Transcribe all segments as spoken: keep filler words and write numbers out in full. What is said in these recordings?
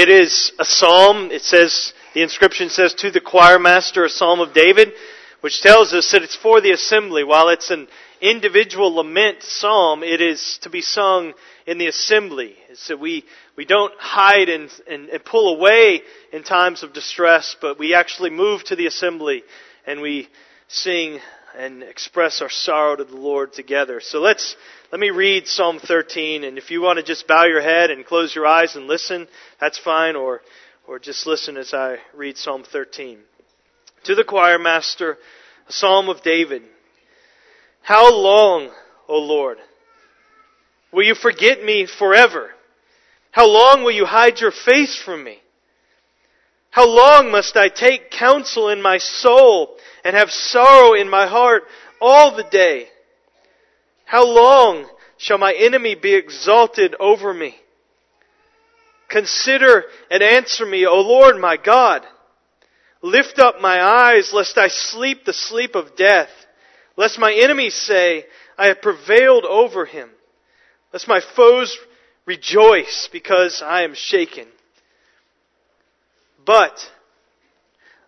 It is a psalm. It says, the inscription says, to the choir master, a psalm of David, which tells us that it's for the assembly. While it's an individual lament psalm, it is to be sung in the assembly. It's that we, we don't hide and, and, and pull away in times of distress, but we actually move to the assembly and we sing and express our sorrow to the Lord together. So let's let me read Psalm thirteen, and if you want to just bow your head and close your eyes and listen, that's fine, or or just listen as I read Psalm thirteen. To the choir master, a psalm of David. How long, O Lord, will you forget me forever? How long will you hide your face from me? How long must I take counsel in my soul and have sorrow in my heart all the day? How long shall my enemy be exalted over me? Consider and answer me, O Lord my God. Lift up my eyes, lest I sleep the sleep of death. Lest my enemies say, I have prevailed over him. Lest my foes rejoice because I am shaken. But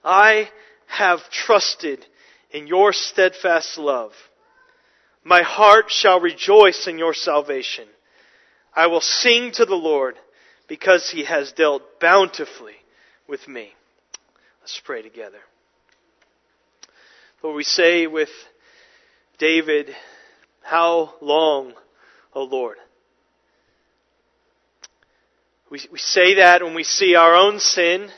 I have trusted in your steadfast love. My heart shall rejoice in your salvation. I will sing to the Lord because he has dealt bountifully with me. Let's pray together. Lord, we say with David, how long, O Lord? We, we say that when we see our own sin,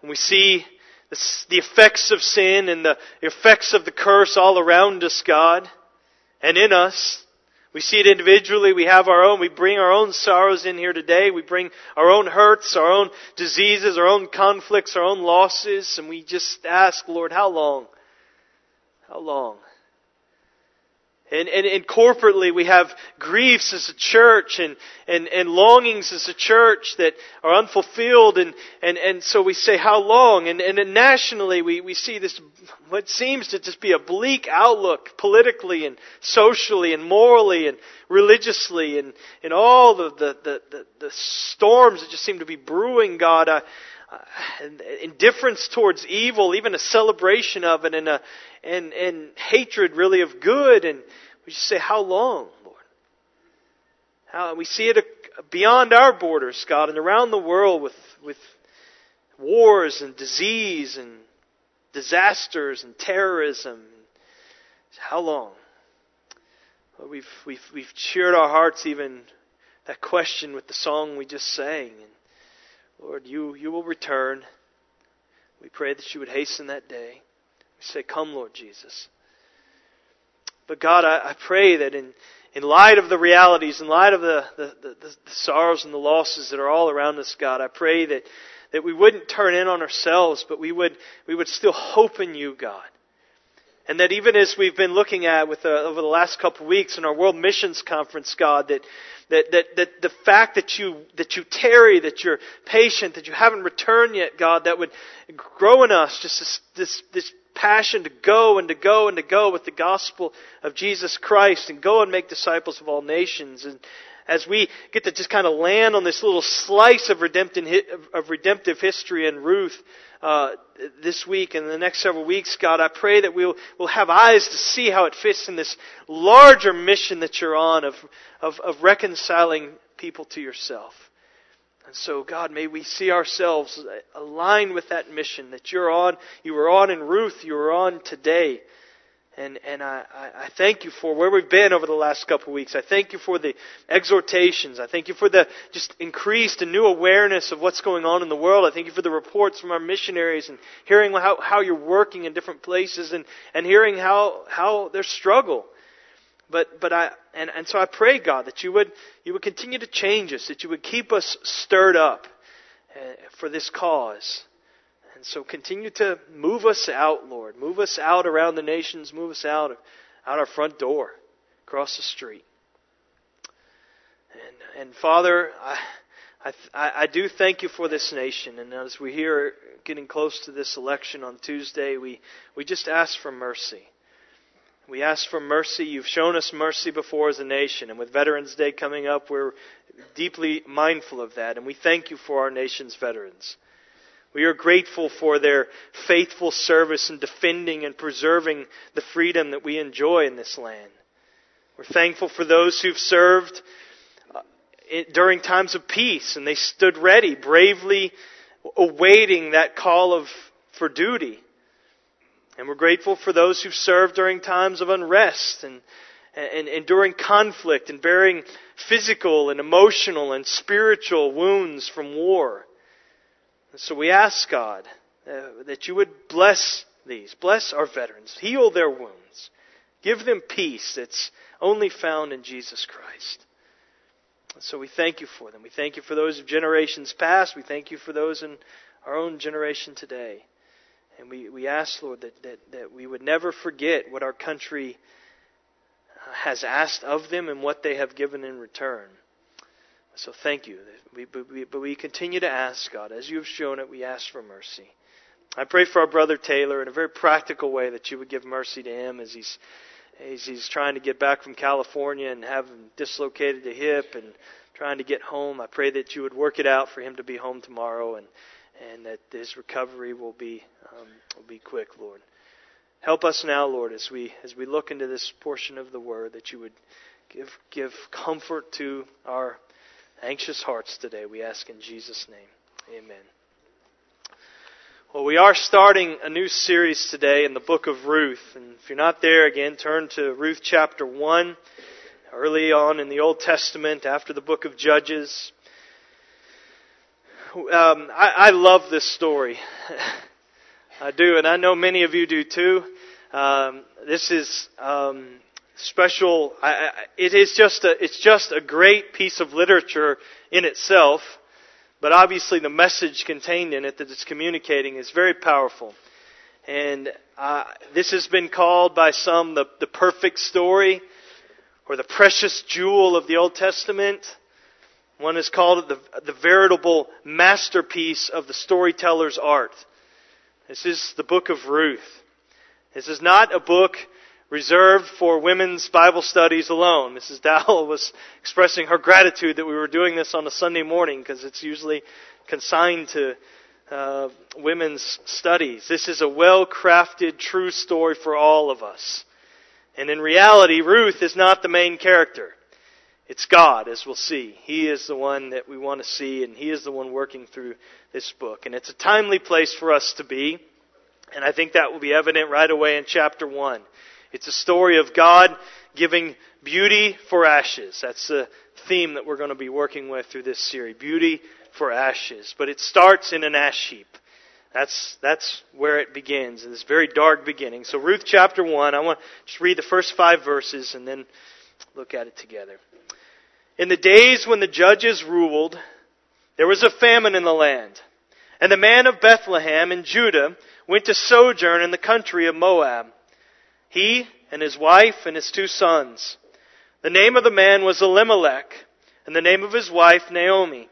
when we see the, the effects of sin and the effects of the curse all around us, God, and in us. We see it individually. We have our own. We bring our own sorrows in here today. We bring our own hurts, our own diseases, our own conflicts, our own losses. And we just ask, Lord, how long? How long? And, and, and corporately we have griefs as a church and, and, and longings as a church that are unfulfilled. And, and, and so we say, how long? And, and nationally we, we see this, what seems to just be a bleak outlook politically and socially and morally and religiously and, and all the, the, the, the, the storms that just seem to be brewing, God. I, Uh, indifference towards evil, even a celebration of it, and a and and hatred really of good, and we just say, how long, Lord? How we see it beyond our borders, God, and around the world with with wars and disease and disasters and terrorism. How long? Well, we've we've we've cheered our hearts even that question with the song we just sang. And Lord, you, you will return. We pray that you would hasten that day. We say, come, Lord Jesus. But God, I, I pray that in, in light of the realities, in light of the, the, the, the sorrows and the losses that are all around us, God, I pray that, that we wouldn't turn in on ourselves, but we would, we would still hope in you, God. And that even as we've been looking at with the, over the last couple of weeks in our World Missions Conference, God, that, that that that the fact that you that you tarry, that you're patient, that you haven't returned yet, God, that would grow in us just this this, this passion to go and to go and to go with the gospel of Jesus Christ and go and make disciples of all nations. And as we get to just kind of land on this little slice of redemptive of redemptive history in Ruth. Uh, this week and the next several weeks, God, I pray that we'll, we'll have eyes to see how it fits in this larger mission that you're on of, of, of reconciling people to yourself. And so, God, may we see ourselves aligned with that mission that you're on. You were on in Ruth. You were on today. And, and I, I thank you for where we've been over the last couple of weeks. I thank you for the exhortations. I thank you for the just increased and new awareness of what's going on in the world. I thank you for the reports from our missionaries and hearing how, how you're working in different places and, and hearing how, how their struggle. But, but I, and, and so I pray, God, that you would, you would continue to change us, that you would keep us stirred up for this cause. And so continue to move us out, Lord. Move us out around the nations. Move us out, out our front door, across the street. And, and Father, I, I, I do thank you for this nation. And as we hear getting close to this election on Tuesday, we, we just ask for mercy. We ask for mercy. You've shown us mercy before as a nation. And with Veterans Day coming up, we're deeply mindful of that. And we thank you for our nation's veterans. We are grateful for their faithful service in defending and preserving the freedom that we enjoy in this land. We're thankful for those who've served during times of peace, and they stood ready, bravely awaiting that call of for duty. And we're grateful for those who've served during times of unrest and, and enduring conflict and bearing physical and emotional and spiritual wounds from war. And so we ask, God, uh, that you would bless these, bless our veterans, heal their wounds, give them peace that's only found in Jesus Christ. And so we thank you for them. We thank you for those of generations past. We thank you for those in our own generation today. And we, we ask, Lord, that, that, that we would never forget what our country has asked of them and what they have given in return. So thank you. We, we, but we continue to ask, God, as you have shown it, we ask for mercy. I pray for our brother Taylor in a very practical way that you would give mercy to him as he's, as he's trying to get back from California and have him dislocated the hip and trying to get home. I pray that you would work it out for him to be home tomorrow and And that his recovery will be um, will be quick, Lord. Help us now, Lord, as we as we look into this portion of the Word, that you would give give comfort to our anxious hearts today. We ask in Jesus' name, Amen. Well, we are starting a new series today in the book of Ruth, and if you're not there, again, turn to Ruth chapter one, early on in the Old Testament, after the book of Judges. Um, I, I love this story. I do, and I know many of you do too. Um, this is um, special. I, I, it is just a, it's just a great piece of literature in itself, but obviously the message contained in it that it's communicating is very powerful. And uh, this has been called by some the, the perfect story or the precious jewel of the Old Testament. One has called it the, the veritable masterpiece of the storyteller's art. This is the book of Ruth. This is not a book reserved for women's Bible studies alone. Missus Dowell was expressing her gratitude that we were doing this on a Sunday morning because it's usually consigned to uh, women's studies. This is a well-crafted, true story for all of us. And in reality, Ruth is not the main character. It's God, as we'll see. He is the one that we want to see, and He is the one working through this book. And it's a timely place for us to be, and I think that will be evident right away in chapter one. It's a story of God giving beauty for ashes. That's the theme that we're going to be working with through this series, beauty for ashes. But it starts in an ash heap. That's that's where it begins, in this very dark beginning. So Ruth chapter one, I want to just read the first five verses and then look at it together. In the days when the judges ruled, there was a famine in the land. And the man of Bethlehem in Judah went to sojourn in the country of Moab, he and his wife and his two sons. The name of the man was Elimelech, and the name of his wife Naomi.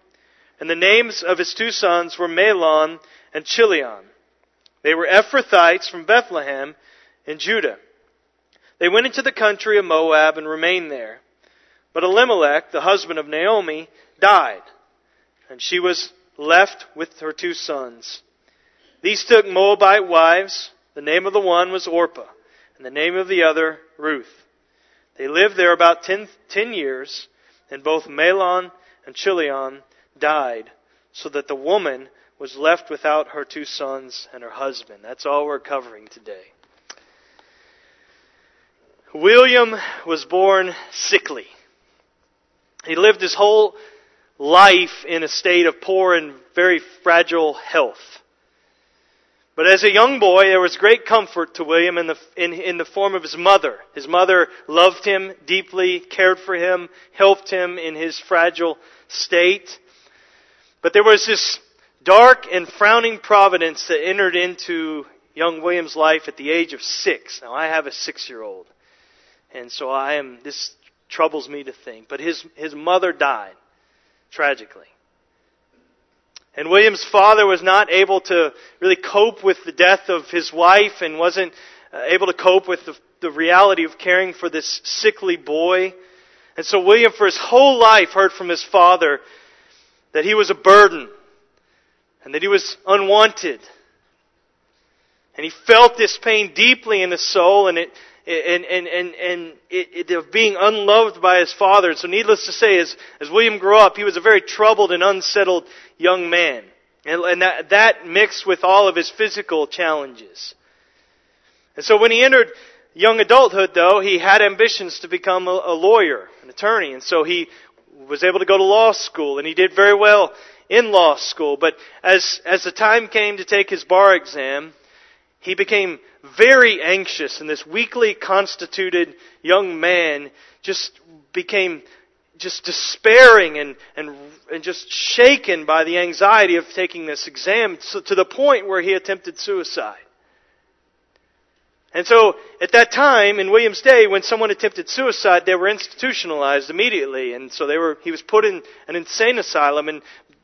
And the names of his two sons were Mahlon and Chilion. They were Ephrathites from Bethlehem in Judah. They went into the country of Moab and remained there. But Elimelech, the husband of Naomi, died, and she was left with her two sons. These took Moabite wives. The name of the one was Orpah, and the name of the other, Ruth. They lived there about ten, ten years, and both Mahlon and Chilion died, so that the woman was left without her two sons and her husband. That's all we're covering today. William was born sickly. He lived his whole life in a state of poor and very fragile health. But as a young boy, there was great comfort to William in the, in, in the form of his mother. His mother loved him deeply, cared for him, helped him in his fragile state. But there was this dark and frowning providence that entered into young William's life at the age of six. Now, I have a six-year-old, and so I am... this. Troubles me to think. But his, his mother died, tragically. And William's father was not able to really cope with the death of his wife and wasn't able to cope with the, the reality of caring for this sickly boy. And so William, for his whole life, heard from his father that he was a burden and that he was unwanted. And he felt this pain deeply in his soul, and it and and and, and it, it of being unloved by his father. And so, needless to say, as as William grew up, he was a very troubled and unsettled young man, and, and that, that mixed with all of his physical challenges. And so, when he entered young adulthood, though, he had ambitions to become a, a lawyer, an attorney, and so he was able to go to law school, and he did very well in law school. But as as the time came to take his bar exam, he became very anxious, and this weakly constituted young man just became just despairing and, and, and just shaken by the anxiety of taking this exam, so to the point where he attempted suicide. And so at that time, in William's day, when someone attempted suicide, they were institutionalized immediately. And so they were he was put in an insane asylum, and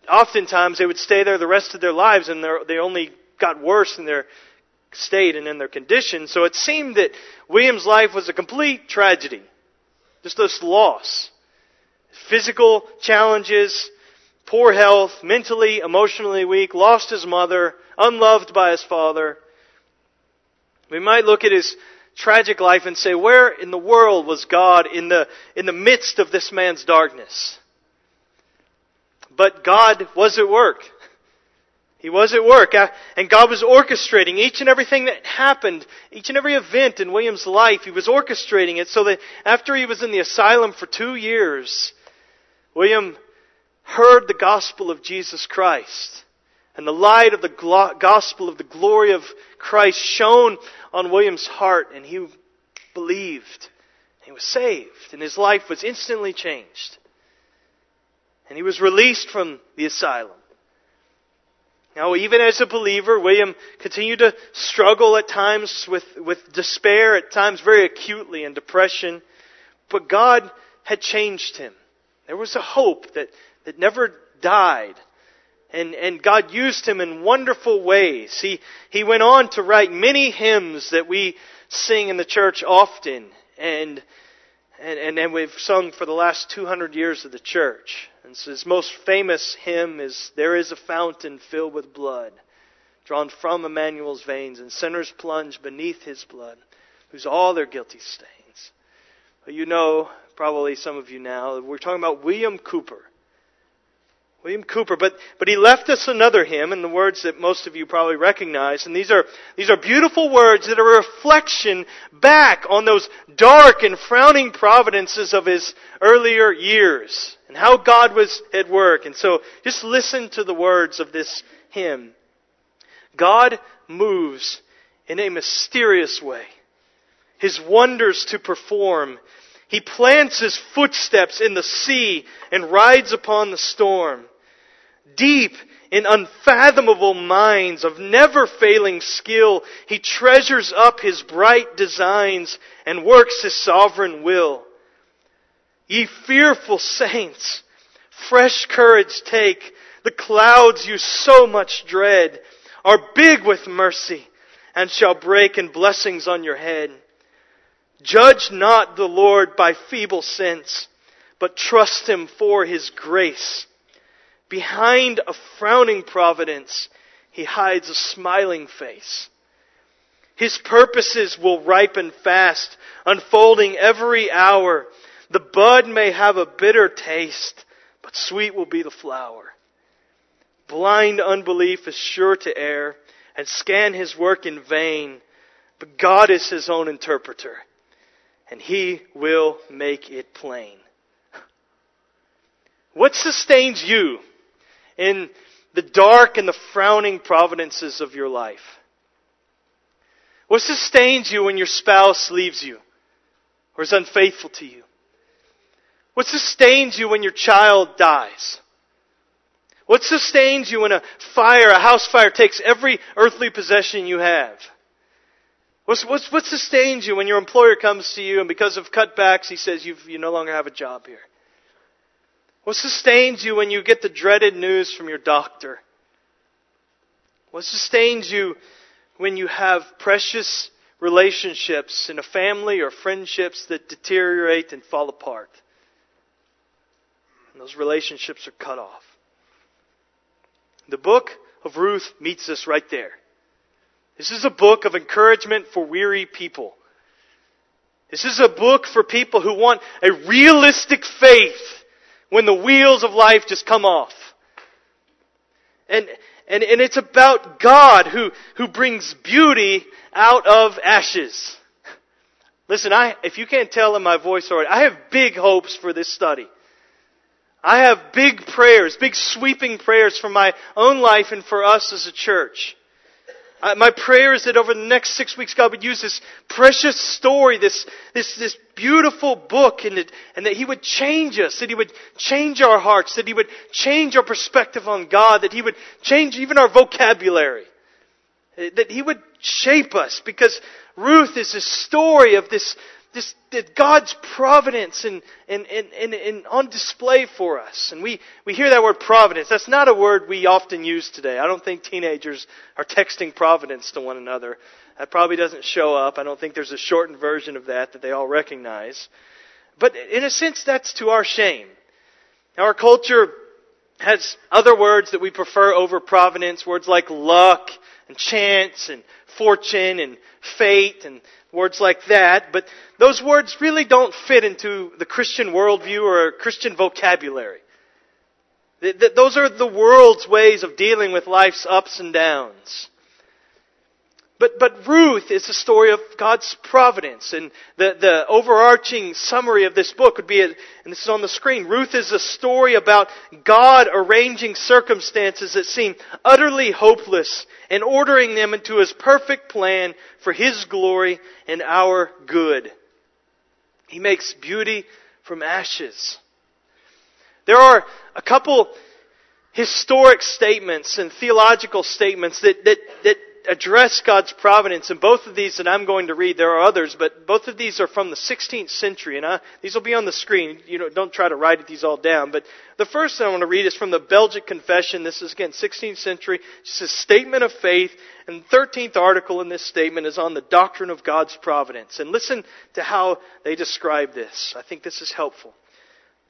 oftentimes they would stay there the rest of their lives, and they only got worse in their state and in their condition. So it seemed that William's life was a complete tragedy. Just this loss. Physical challenges, poor health, mentally, emotionally weak, lost his mother, unloved by his father. We might look at his tragic life and say, where in the world was God in the in the midst of this man's darkness? But God was at work. He was at work, and God was orchestrating each and everything that happened, each and every event in William's life. He was orchestrating it so that after he was in the asylum for two years, William heard the gospel of Jesus Christ. And the light of the gospel of the glory of Christ shone on William's heart, and he believed. He was saved, and his life was instantly changed. And he was released from the asylum. Now, even as a believer, William continued to struggle at times with, with despair, at times very acutely, and depression. But God had changed him. There was a hope that, that never died. And, and God used him in wonderful ways. He, he went on to write many hymns that we sing in the church often. And, and, and, and we've sung for the last two hundred years of the church. And so his most famous hymn is, "There is a fountain filled with blood, drawn from Emmanuel's veins, and sinners plunge beneath his blood, whose all their guilty stains." Well, you know, probably some of you now, we're talking about William Cowper. William Cowper, but but he left us another hymn, and the words that most of you probably recognize, and these are these are beautiful words that are a reflection back on those dark and frowning providences of his earlier years and how God was at work. And so just listen to the words of this hymn. God moves in a mysterious way, his wonders to perform. He plants his footsteps in the sea and rides upon the storm. Deep in unfathomable minds of never-failing skill, he treasures up his bright designs and works his sovereign will. Ye fearful saints, fresh courage take. The clouds you so much dread are big with mercy and shall break in blessings on your head. Judge not the Lord by feeble sense, but trust him for his grace. Behind a frowning providence, he hides a smiling face. His purposes will ripen fast, unfolding every hour. The bud may have a bitter taste, but sweet will be the flower. Blind unbelief is sure to err and scan his work in vain, but God is his own interpreter, and he will make it plain. What sustains you in the dark and the frowning providences of your life? What sustains you when your spouse leaves you or is unfaithful to you? What sustains you when your child dies? What sustains you when a fire, a house fire, takes every earthly possession you have? What's, what's, what sustains you when your employer comes to you and because of cutbacks he says you've, you no longer have a job here? What sustains you when you get the dreaded news from your doctor? What sustains you when you have precious relationships in a family or friendships that deteriorate and fall apart. And those relationships are cut off. The book of Ruth meets us right there. This is a book of encouragement for weary people. This is a book for people who want a realistic faith when the wheels of life just come off. And and, and it's about God who, who brings beauty out of ashes. Listen, I if you can't tell in my voice already, I have big hopes for this study. I have big prayers, big sweeping prayers for my own life and for us as a church. Uh, my prayer is that over the next six weeks, God would use this precious story, this this this beautiful book, and that, and that He would change us, that He would change our hearts, that He would change our perspective on God, that He would change even our vocabulary, that He would shape us, because Ruth is a story of this this that God's providence and and, and, and and on display for us. And we we hear that word providence. That's not a word we often use today. I don't think teenagers are texting providence to one another. That probably doesn't show up. I don't think there's a shortened version of that that they all recognize. But in a sense, that's to our shame. Our culture has other words that we prefer over providence, words like luck and chance and fortune and fate and words like that, but those words really don't fit into the Christian worldview or Christian vocabulary. Those are the world's ways of dealing with life's ups and downs. But but Ruth is the story of God's providence, and the, the overarching summary of this book would be, and this is on the screen, Ruth is a story about God arranging circumstances that seem utterly hopeless and ordering them into His perfect plan for His glory and our good. He makes beauty from ashes. There are a couple historic statements and theological statements that that that address God's providence, and both of these that I'm going to read, there are others, but both of these are from the sixteenth century, and I, these will be on the screen. You know, don't try to write these all down, but the first I want to read is from the Belgic Confession. This is, again, sixteenth century. It's a statement of faith, and the thirteenth article in this statement is on the doctrine of God's providence, and listen to how they describe this. I think this is helpful.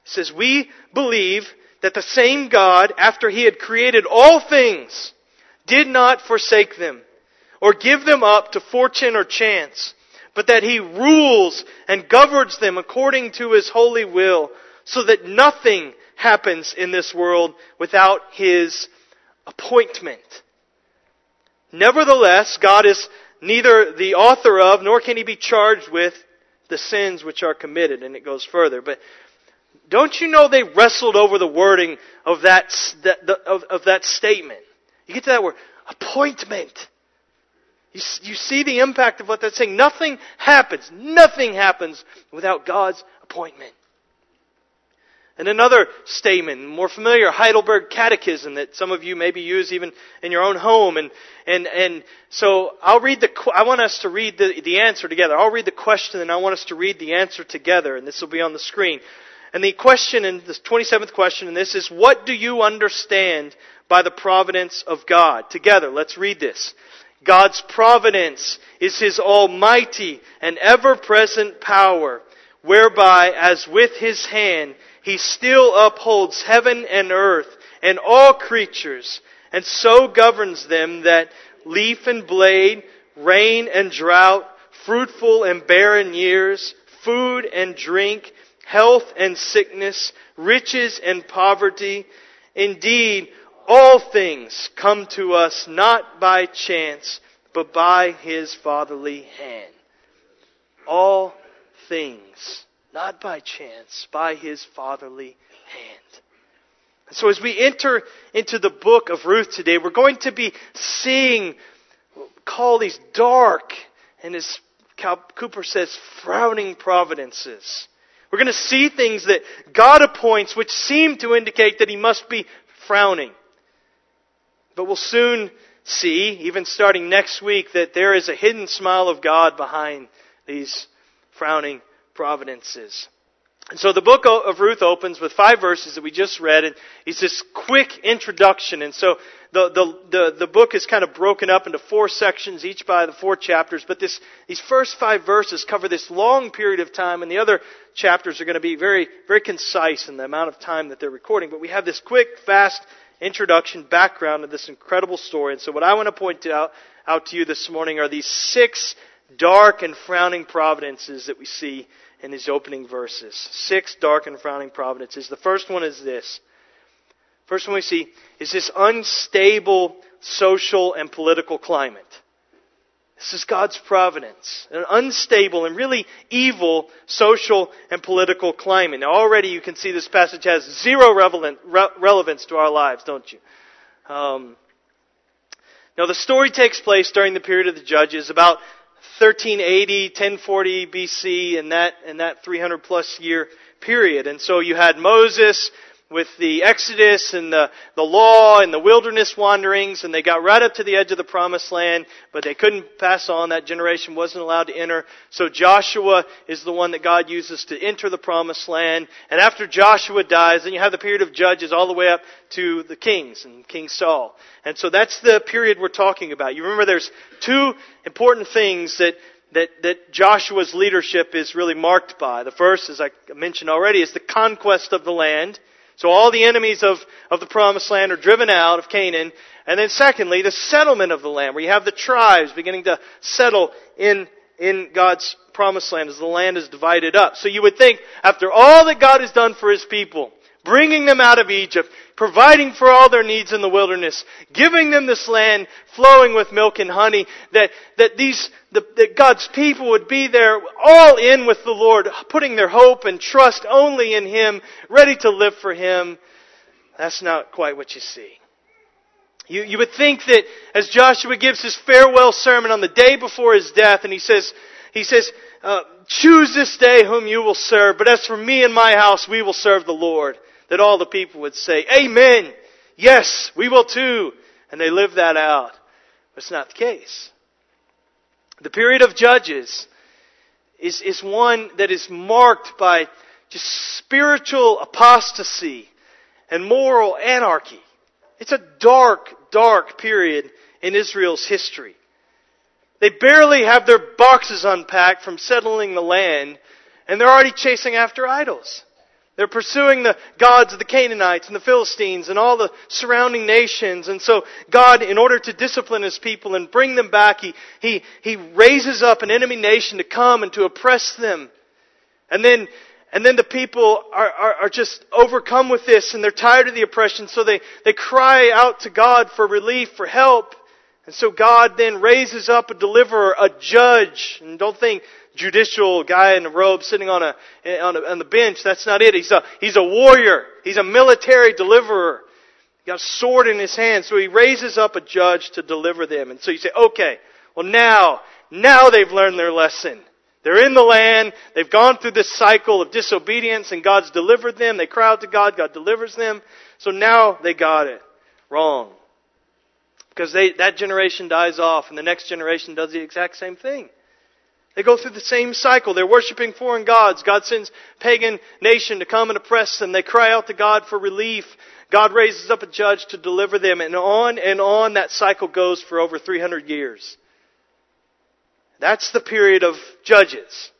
It says, "We believe that the same God, after He had created all things, did not forsake them or give them up to fortune or chance, but that He rules and governs them according to His holy will, so that nothing happens in this world without His appointment. Nevertheless, God is neither the author of, nor can He be charged with, the sins which are committed." And it goes further, but don't you know they wrestled over the wording of that, of, of that statement? You get to that word, appointment. You, you see the impact of what that's saying. Nothing happens. Nothing happens without God's appointment. And another statement, more familiar, Heidelberg Catechism, that some of you maybe use even in your own home. And and and so I'll read the. I want us to read the, the answer together. I'll read the question, and I want us to read the answer together. And this will be on the screen. And the question, and the twenty-seventh question in this is, what do you understand by the providence of God? Together, let's read this. God's providence is His almighty and ever-present power, whereby, as with His hand, He still upholds heaven and earth and all creatures, and so governs them that leaf and blade, rain and drought, fruitful and barren years, food and drink, health and sickness, riches and poverty. Indeed, all things come to us not by chance, but by His fatherly hand. All things, not by chance, by His fatherly hand. And so as we enter into the book of Ruth today, we're going to be seeing, we'll call these dark, and as Cal Cooper says, frowning providences. We're going to see things that God appoints which seem to indicate that He must be frowning. But we'll soon see, even starting next week, that there is a hidden smile of God behind these frowning providences. And so the book of Ruth opens with five verses that we just read, and it's this quick introduction. And so the, the, the, the book is kind of broken up into four sections, each by the four chapters. But this, these first five verses cover this long period of time, and the other chapters are going to be very, very concise in the amount of time that they're recording. But we have this quick, fast introduction, background of this incredible story. And so what I want to point out, out to you this morning are these six dark and frowning providences that we see in these opening verses. Six dark and frowning providences. The first one is this. First one we see is this unstable social and political climate. This is God's providence. An unstable and really evil social and political climate. Now already you can see this passage has zero relevant, re- relevance to our lives, don't you? Um, now the story takes place during the period of the Judges, about thirteen eighty, ten forty B C, in that, in that three hundred plus year period. And so you had Moses with the Exodus and the, the law and the wilderness wanderings, and they got right up to the edge of the promised land, but they couldn't pass on. That generation wasn't allowed to enter. So Joshua is the one that God uses to enter the promised land. And after Joshua dies, then you have the period of Judges all the way up to the Kings and King Saul. And so that's the period we're talking about. You remember there's two important things that That, that Joshua's leadership is really marked by. The first, as I mentioned already, is the conquest of the land. So all the enemies of, of the promised land are driven out of Canaan. And then secondly, the settlement of the land, where you have the tribes beginning to settle in, in God's promised land as the land is divided up. So you would think, after all that God has done for His people, bringing them out of Egypt, providing for all their needs in the wilderness, giving them this land flowing with milk and honey, that, that these, the, that God's people would be there all in with the Lord, putting their hope and trust only in Him, ready to live for Him. That's not quite what you see. You, you would think that as Joshua gives his farewell sermon on the day before his death, and he says, he says, uh, choose this day whom you will serve, but as for me and my house, we will serve the Lord. That all the people would say, Amen, yes, we will too. And they live that out. But it's not the case. The period of Judges is, is one that is marked by just spiritual apostasy and moral anarchy. It's a dark, dark period in Israel's history. They barely have their boxes unpacked from settling the land, and they're already chasing after idols. They're pursuing the gods of the Canaanites and the Philistines and all the surrounding nations. And so God, in order to discipline His people and bring them back, He, He, He raises up an enemy nation to come and to oppress them. And then, and then the people are, are, are just overcome with this, and they're tired of the oppression. So they, they cry out to God for relief, for help. And so God then raises up a deliverer, a judge. And don't think judicial guy in a robe sitting on a, on a on the bench. That's not it. He's a he's a warrior. He's a military deliverer. He's got a sword in his hand. So He raises up a judge to deliver them. And so you say, okay, well now, now they've learned their lesson. They're in the land. They've gone through this cycle of disobedience, and God's delivered them. They cry out to God. God delivers them. So now they got it. Wrong. Because they, that generation dies off, and the next generation does the exact same thing. They go through the same cycle. They're worshiping foreign gods. God sends pagan nation to come and oppress them. They cry out to God for relief. God raises up a judge to deliver them. And on and on that cycle goes for over three hundred years. That's the period of Judges.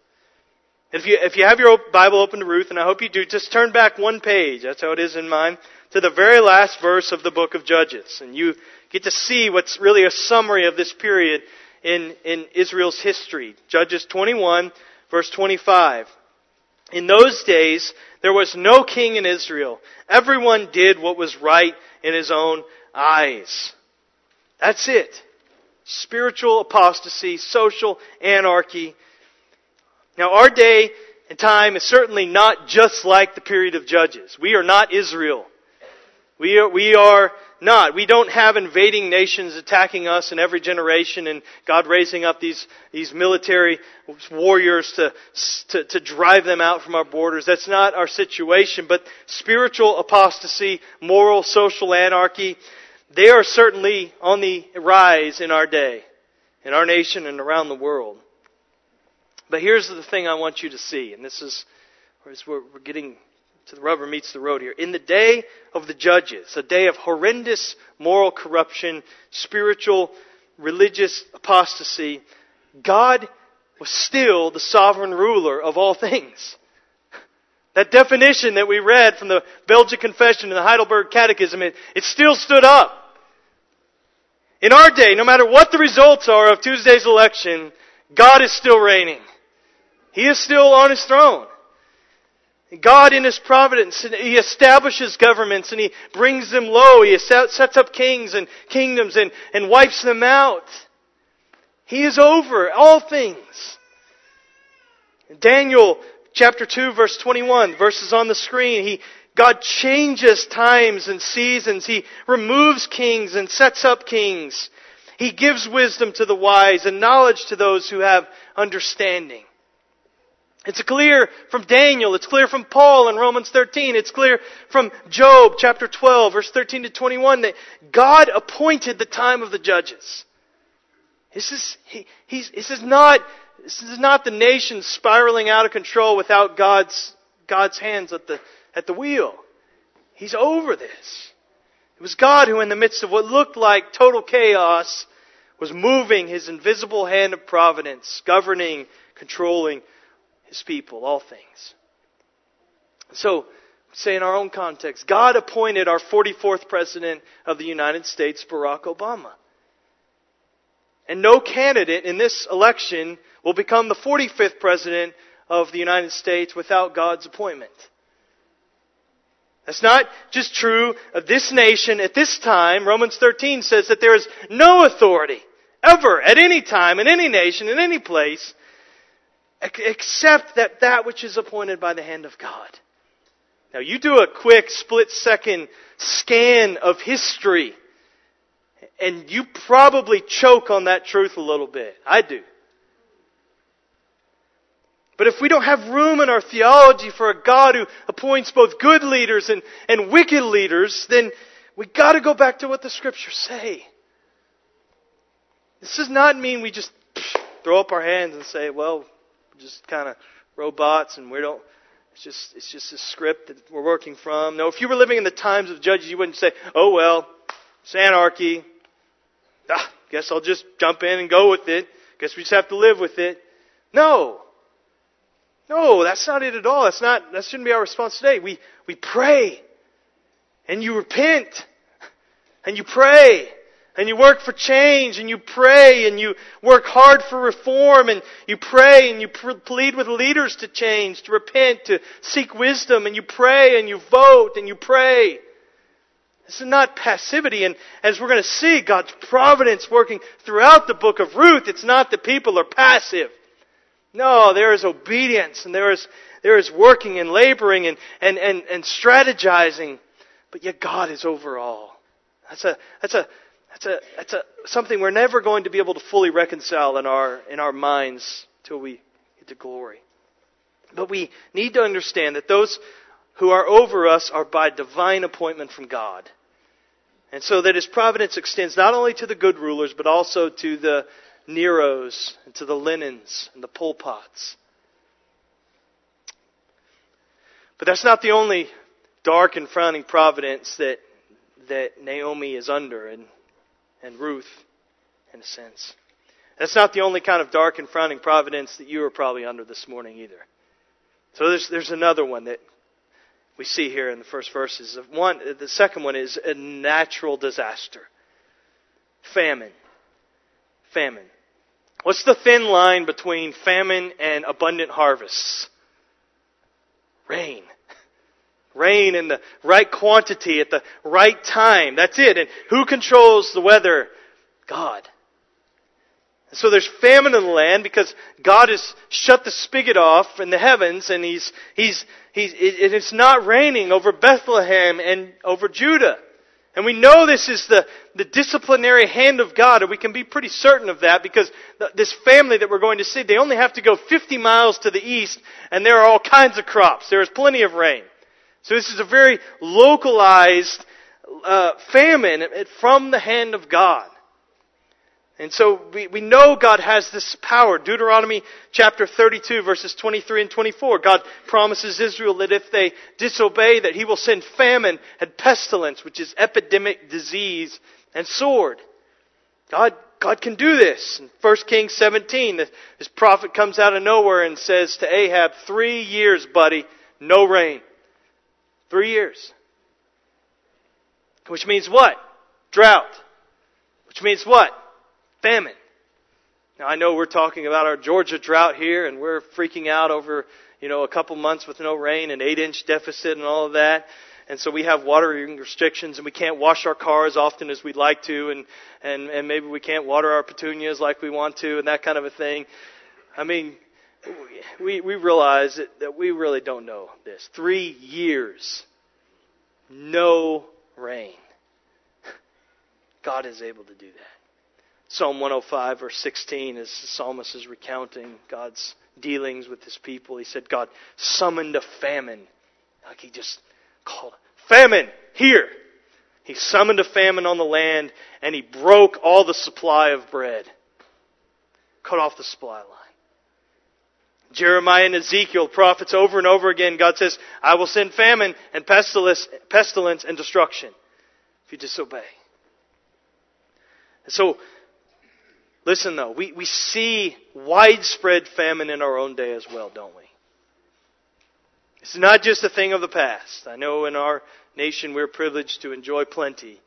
If you, if you have your Bible open to Ruth, and I hope you do, just turn back one page. That's how it is in mine. To the very last verse of the book of Judges. And you get to see what's really a summary of this period in, in Israel's history. Judges twenty-one, verse twenty-five. In those days, there was no king in Israel. Everyone did what was right in his own eyes. That's it. Spiritual apostasy, social anarchy. Now, our day and time is certainly not just like the period of Judges. We are not Israel. We are, we are not. We don't have invading nations attacking us in every generation, and God raising up these, these military warriors to, to, to drive them out from our borders. That's not our situation. But spiritual apostasy, moral, social anarchy, they are certainly on the rise in our day, in our nation, and around the world. But here's the thing I want you to see, and this is, is where we're getting So the rubber meets the road here. In the day of the judges, a day of horrendous moral corruption, spiritual, religious apostasy, God was still the sovereign ruler of all things. That definition that we read from the Belgic Confession and the Heidelberg Catechism, it, it still stood up. In our day, no matter what the results are of Tuesday's election, God is still reigning. He is still on His throne. God in His providence, He establishes governments and He brings them low. He sets up kings and kingdoms and, and wipes them out. He is over all things. Daniel chapter two verse twenty-one, verses on the screen. He, God changes times and seasons. He removes kings and sets up kings. He gives wisdom to the wise and knowledge to those who have understanding. It's clear from Daniel. It's clear from Paul in Romans thirteen. It's clear from Job chapter twelve, verse thirteen to twenty-one, that God appointed the time of the judges. This is, he, he's, this is not, this is not the nation spiraling out of control without God's, God's hands at the, at the wheel. He's over this. It was God who, in the midst of what looked like total chaos, was moving His invisible hand of providence, governing, controlling His people, all things. So, say in our own context, God appointed our forty-fourth President of the United States, Barack Obama. And no candidate in this election will become the forty-fifth President of the United States without God's appointment. That's not just true of this nation at this time. Romans thirteen says that there is no authority ever at any time, in any nation, in any place, except that that which is appointed by the hand of God. Now you do a quick split-second scan of history, and you probably choke on that truth a little bit. I do. But if we don't have room in our theology for a God who appoints both good leaders and, and wicked leaders, then we got to go back to what the Scriptures say. This does not mean we just throw up our hands and say, well, just kind of robots, and we don't. It's just it's just a script that we're working from. No, if you were living in the times of Judges, you wouldn't say, "Oh well, it's anarchy. Ah, guess I'll just jump in and go with it. Guess we just have to live with it." No, no, that's not it at all. That's not that shouldn't be our response today. We we pray, and you repent, and you pray. And you work for change, and you pray, and you work hard for reform, and you pray, and you plead with leaders to change, to repent, to seek wisdom, and you pray, and you vote, and you pray. This is not passivity, and as we're going to see, God's providence working throughout the book of Ruth, it's not that people are passive. No, there is obedience, and there is there is working and laboring and, and, and, and strategizing, but yet God is over all. That's a that's a That's a that's a something we're never going to be able to fully reconcile in our in our minds till we get to glory. But we need to understand that those who are over us are by divine appointment from God. And so that His providence extends not only to the good rulers, but also to the Neros and to the Lenins and the Pol Pots. But that's not the only dark and frowning providence that that Naomi is under, and And Ruth, in a sense. That's not the only kind of dark and frowning providence that you are probably under this morning either. So there's there's another one that we see here in the first verses. One, the second one is a natural disaster. Famine. Famine. What's the thin line between famine and abundant harvests? Rain. Rain in the right quantity at the right time. That's it. And who controls the weather? God. And so there's famine in the land because God has shut the spigot off in the heavens, and He's He's He's it's not raining over Bethlehem and over Judah. And we know this is the, the disciplinary hand of God, and we can be pretty certain of that because th- this family that we're going to see, they only have to go fifty miles to the east, and there are all kinds of crops. There is plenty of rain. So this is a very localized uh, famine from the hand of God. And so we, we know God has this power. Deuteronomy chapter thirty-two, verses twenty-three and twenty-four. God promises Israel that if they disobey, that he will send famine and pestilence, which is epidemic disease, and sword. God, God can do this. In First Kings seventeen, this prophet comes out of nowhere and says to Ahab, three years, buddy, no rain. Three years. Which means what? Drought. Which means what? Famine. Now, I know we're talking about our Georgia drought here, and we're freaking out over, you know, a couple months with no rain and eight-inch deficit and all of that. And so we have watering restrictions, and we can't wash our car as often as we'd like to, and, and, and maybe we can't water our petunias like we want to, and that kind of a thing. I mean, we, we realize that, that we really don't know this. Three years, no rain. God is able to do that. Psalm one oh five, verse sixteen, as the psalmist is recounting God's dealings with his people, he said God summoned a famine. Like he just called, famine, here! He summoned a famine on the land, and he broke all the supply of bread. Cut off the supply line. Jeremiah and Ezekiel, prophets, over and over again, God says, I will send famine and pestilence, pestilence and destruction if you disobey. And so, listen, though, we, we see widespread famine in our own day as well, don't we? It's not just a thing of the past. I know in our nation we're privileged to enjoy plenty.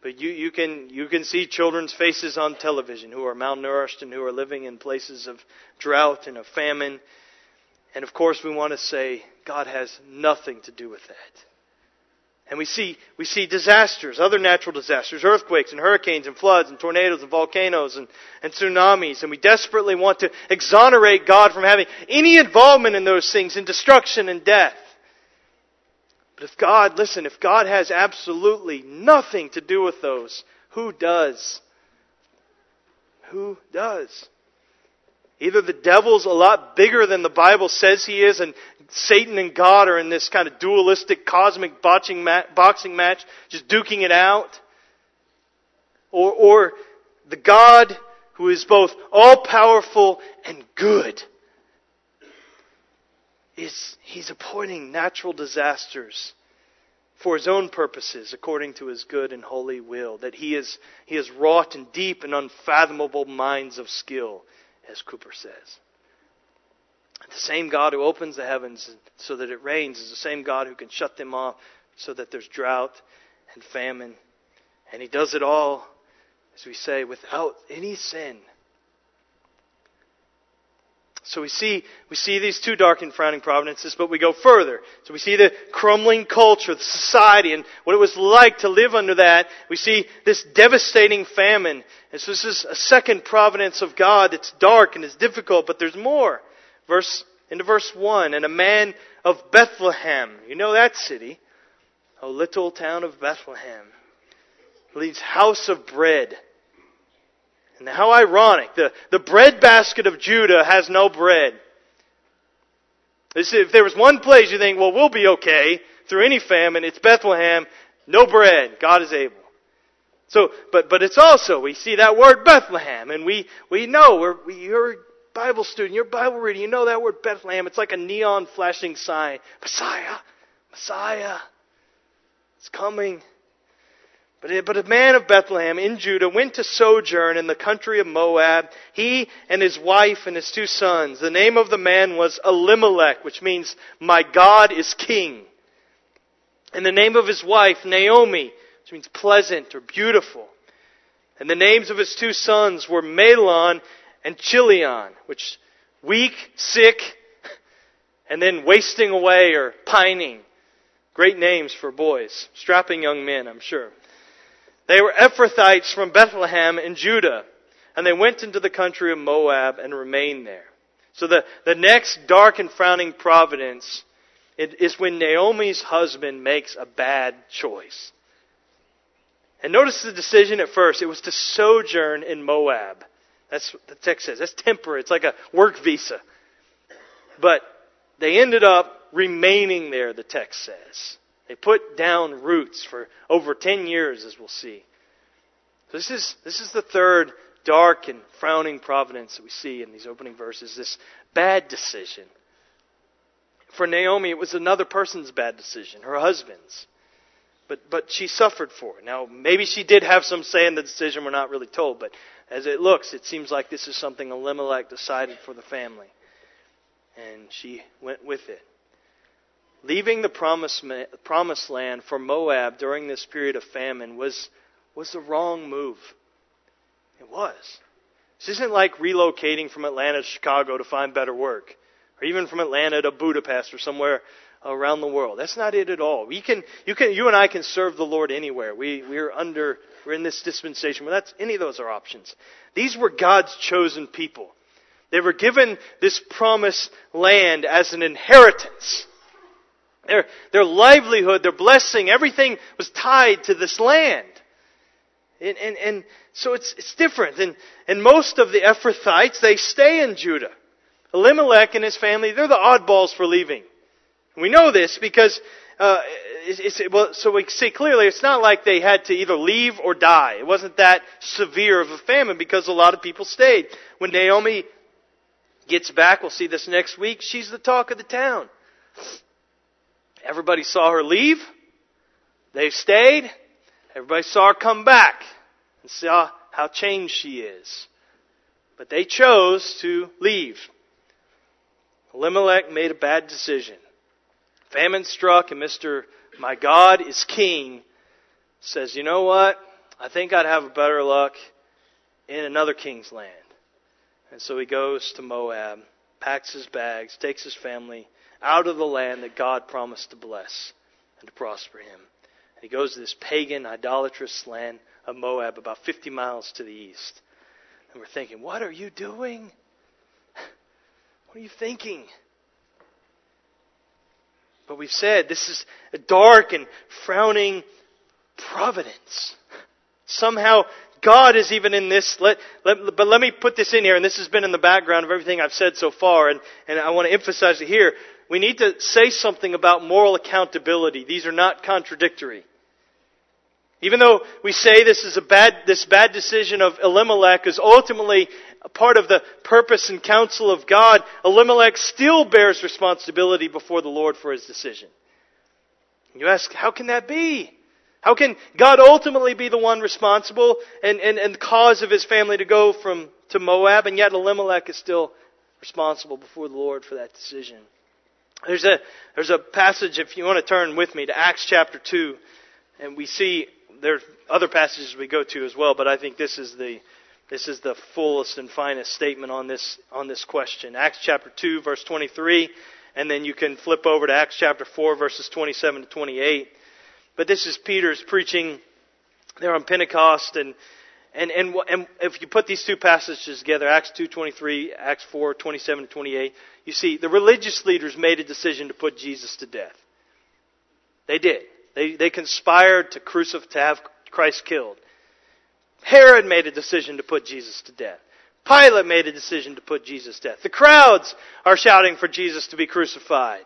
But you, you can you can see children's faces on television who are malnourished and who are living in places of drought and of famine. And of course we want to say God has nothing to do with that. And we see we see disasters, other natural disasters, earthquakes and hurricanes and floods and tornadoes and volcanoes and, and tsunamis. And we desperately want to exonerate God from having any involvement in those things, in destruction and death. But if God, listen, if God has absolutely nothing to do with those, who does? Who does? Either the devil's a lot bigger than the Bible says he is, and Satan and God are in this kind of dualistic cosmic boxing match, just duking it out. Or, or the God who is both all-powerful and good, is he's appointing natural disasters for his own purposes, according to his good and holy will, that he is he is wrought in deep and unfathomable minds of skill, as Cowper says. The same God who opens the heavens so that it rains is the same God who can shut them off so that there's drought and famine. And he does it all, as we say, without any sin. So we see we see these two dark and frowning providences, but we go further. So we see the crumbling culture, the society, and what it was like to live under that. We see this devastating famine. And so this is a second providence of God. It's dark and it's difficult, but there's more. Verse into verse one, and a man of Bethlehem, you know that city, a little town of Bethlehem, leads house of bread. And how ironic. The, the bread basket of Judah has no bread. This, if there was one place you think, well, we'll be okay through any famine, it's Bethlehem. No bread. God is able. So, but, but it's also, we see that word Bethlehem, and we, we know, we're, we, you're a Bible student, you're a Bible reader, you know that word Bethlehem. It's like a neon flashing sign. Messiah! Messiah! It's coming. But a man of Bethlehem in Judah went to sojourn in the country of Moab, he and his wife and his two sons. The name of the man was Elimelech, which means, my God is king. And the name of his wife, Naomi, which means pleasant or beautiful. And the names of his two sons were Mahlon and Chilion, which weak, sick, and then wasting away or pining. Great names for boys. Strapping young men, I'm sure. They were Ephrathites from Bethlehem in Judah, and they went into the country of Moab and remained there. So the, the next dark and frowning providence is when Naomi's husband makes a bad choice. And notice the decision at first. It was to sojourn in Moab. That's what the text says. That's temporary. It's like a work visa. But they ended up remaining there, the text says. They put down roots for over ten years, as we'll see. So this is this is the third dark and frowning providence that we see in these opening verses, this bad decision. For Naomi, it was another person's bad decision, her husband's. But but she suffered for it. Now, maybe she did have some say in the decision, we're not really told. But as it looks, it seems like this is something Elimelech decided for the family. And she went with it. Leaving the promised, promised land for Moab during this period of famine was, was the wrong move. It was. This isn't like relocating from Atlanta to Chicago to find better work, or even from Atlanta to Budapest or somewhere around the world. That's not it at all. We can, you can, you and I can serve the Lord anywhere. We we are under, we're in this dispensation. Well, that's any of those are options. These were God's chosen people. They were given this promised land as an inheritance. Their their livelihood, their blessing, everything was tied to this land. And, and, and so it's it's different. And, and most of the Ephrathites, they stay in Judah. Elimelech and his family, they're the oddballs for leaving. And we know this because, uh, it's, it's, well, so we see clearly it's not like they had to either leave or die. It wasn't that severe of a famine because a lot of people stayed. When Naomi gets back, we'll see this next week, she's the talk of the town. Everybody saw her leave. They stayed. Everybody saw her come back and saw how changed she is. But they chose to leave. Elimelech made a bad decision. Famine struck, and Mister My God is King says, you know what? I think I'd have better luck in another king's land. And so he goes to Moab, packs his bags, takes his family out of the land that God promised to bless and to prosper him. And he goes to this pagan, idolatrous land of Moab, about fifty miles to the east. And we're thinking, what are you doing? What are you thinking? But we've said this is a dark and frowning providence. Somehow God is even in this. Let, let, but let me put this in here, and this has been in the background of everything I've said so far, and, and I want to emphasize it here. We need to say something about moral accountability. These are not contradictory. Even though we say this is a bad, this bad decision of Elimelech is ultimately a part of the purpose and counsel of God, Elimelech still bears responsibility before the Lord for his decision. You ask, how can that be? How can God ultimately be the one responsible and, and, and the cause of his family to go from to Moab, and yet Elimelech is still responsible before the Lord for that decision? There's a, there's a passage, if you want to turn with me, to Acts chapter two, and we see there's other passages we go to as well, but I think this is the This is the fullest and finest statement on this on this question. Acts chapter two, verse twenty-three, and then you can flip over to Acts chapter four, verses twenty-seven to twenty-eight. But this is Peter's preaching there on Pentecost, and and and, and if you put these two passages together, Acts two twenty-three, Acts four twenty-seven to twenty-eight, you see the religious leaders made a decision to put Jesus to death. They did. They they conspired to crucify to have Christ killed. Herod made a decision to put Jesus to death. Pilate made a decision to put Jesus to death. The crowds are shouting for Jesus to be crucified.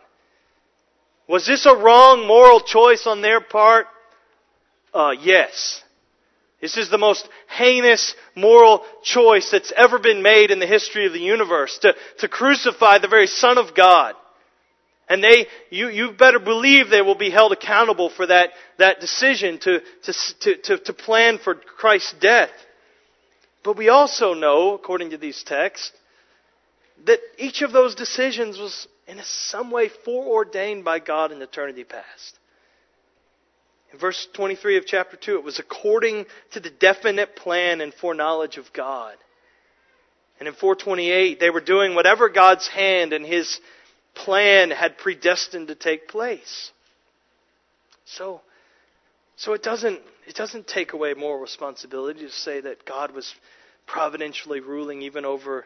Was this a wrong moral choice on their part? Uh, yes. This is the most heinous moral choice that's ever been made in the history of the universe, to, to crucify the very Son of God. And they, you, you better believe they will be held accountable for that, that decision to, to, to, to plan for Christ's death. But we also know, according to these texts, that each of those decisions was in some way foreordained by God in eternity past. In verse twenty-three of chapter two, it was according to the definite plan and foreknowledge of God. And in four twenty-eight, they were doing whatever God's hand and His plan had predestined to take place. So, so it doesn't it doesn't take away moral responsibility to say that God was providentially ruling even over